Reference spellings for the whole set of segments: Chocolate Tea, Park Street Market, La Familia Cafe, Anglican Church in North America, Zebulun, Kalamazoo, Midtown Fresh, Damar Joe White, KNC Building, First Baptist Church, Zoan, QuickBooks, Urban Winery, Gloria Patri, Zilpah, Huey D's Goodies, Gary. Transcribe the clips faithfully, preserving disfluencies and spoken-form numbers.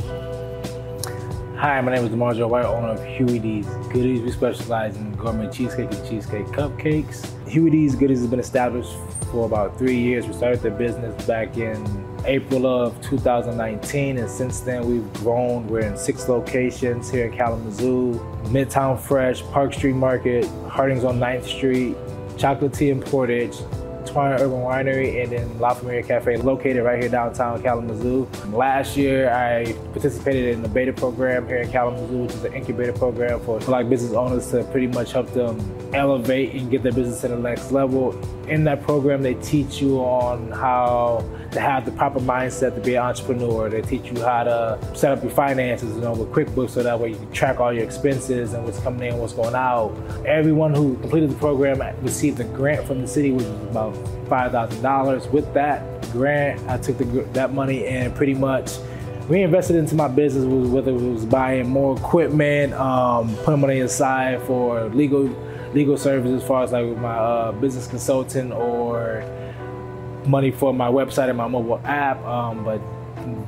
Hi, my name is Damar Joe White, owner of Huey D's Goodies. We specialize in gourmet cheesecake and cheesecake cupcakes. Huey D's Goodies has been established for about three years. We started the business back in April of two thousand nineteen, and since then we've grown. We're in six locations here in Kalamazoo: Midtown Fresh, Park Street Market, Harding's on ninth street, Chocolate Tea in Portage, Urban Winery, and then La Familia Cafe, located right here downtown Kalamazoo. Last year, I participated in the beta program here in Kalamazoo, which is an incubator program for Black business owners to pretty much help them elevate and get their business to the next level. In that program, they teach you on how to have the proper mindset to be an entrepreneur. They teach you how to set up your finances, you know, with QuickBooks, so that way you can track all your expenses and what's coming in and what's going out. Everyone who completed the program received a grant from the city, which was about five thousand dollars. With that grant, I took the, that money and pretty much reinvested into my business, whether it was buying more equipment, um, putting money aside for legal legal services, as far as like with my uh, business consultant, or money for my website and my mobile app. Um, but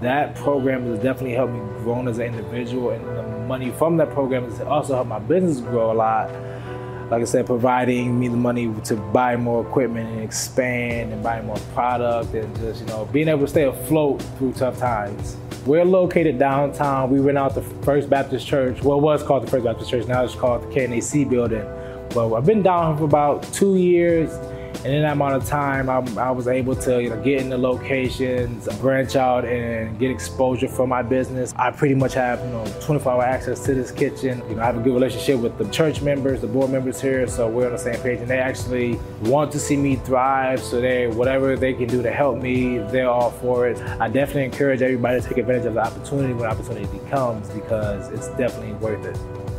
that program has definitely helped me grow as an individual, and the money from that program has also helped my business grow a lot. Like I said, providing me the money to buy more equipment and expand and buy more product, and just, you know, being able to stay afloat through tough times. We're located downtown. We rent out the First Baptist Church. Well, it was called the First Baptist Church. Now it's called the K N C Building. But I've been down here for about two years. And in that amount of time, I, I was able to, you know, get into locations, branch out, and get exposure for my business. I pretty much have, you know, twenty-four hour access to this kitchen. You know, I have a good relationship with the church members, the board members here, so we're on the same page. And they actually want to see me thrive, so they, whatever they can do to help me, they're all for it. I definitely encourage everybody to take advantage of the opportunity when opportunity comes, because it's definitely worth it.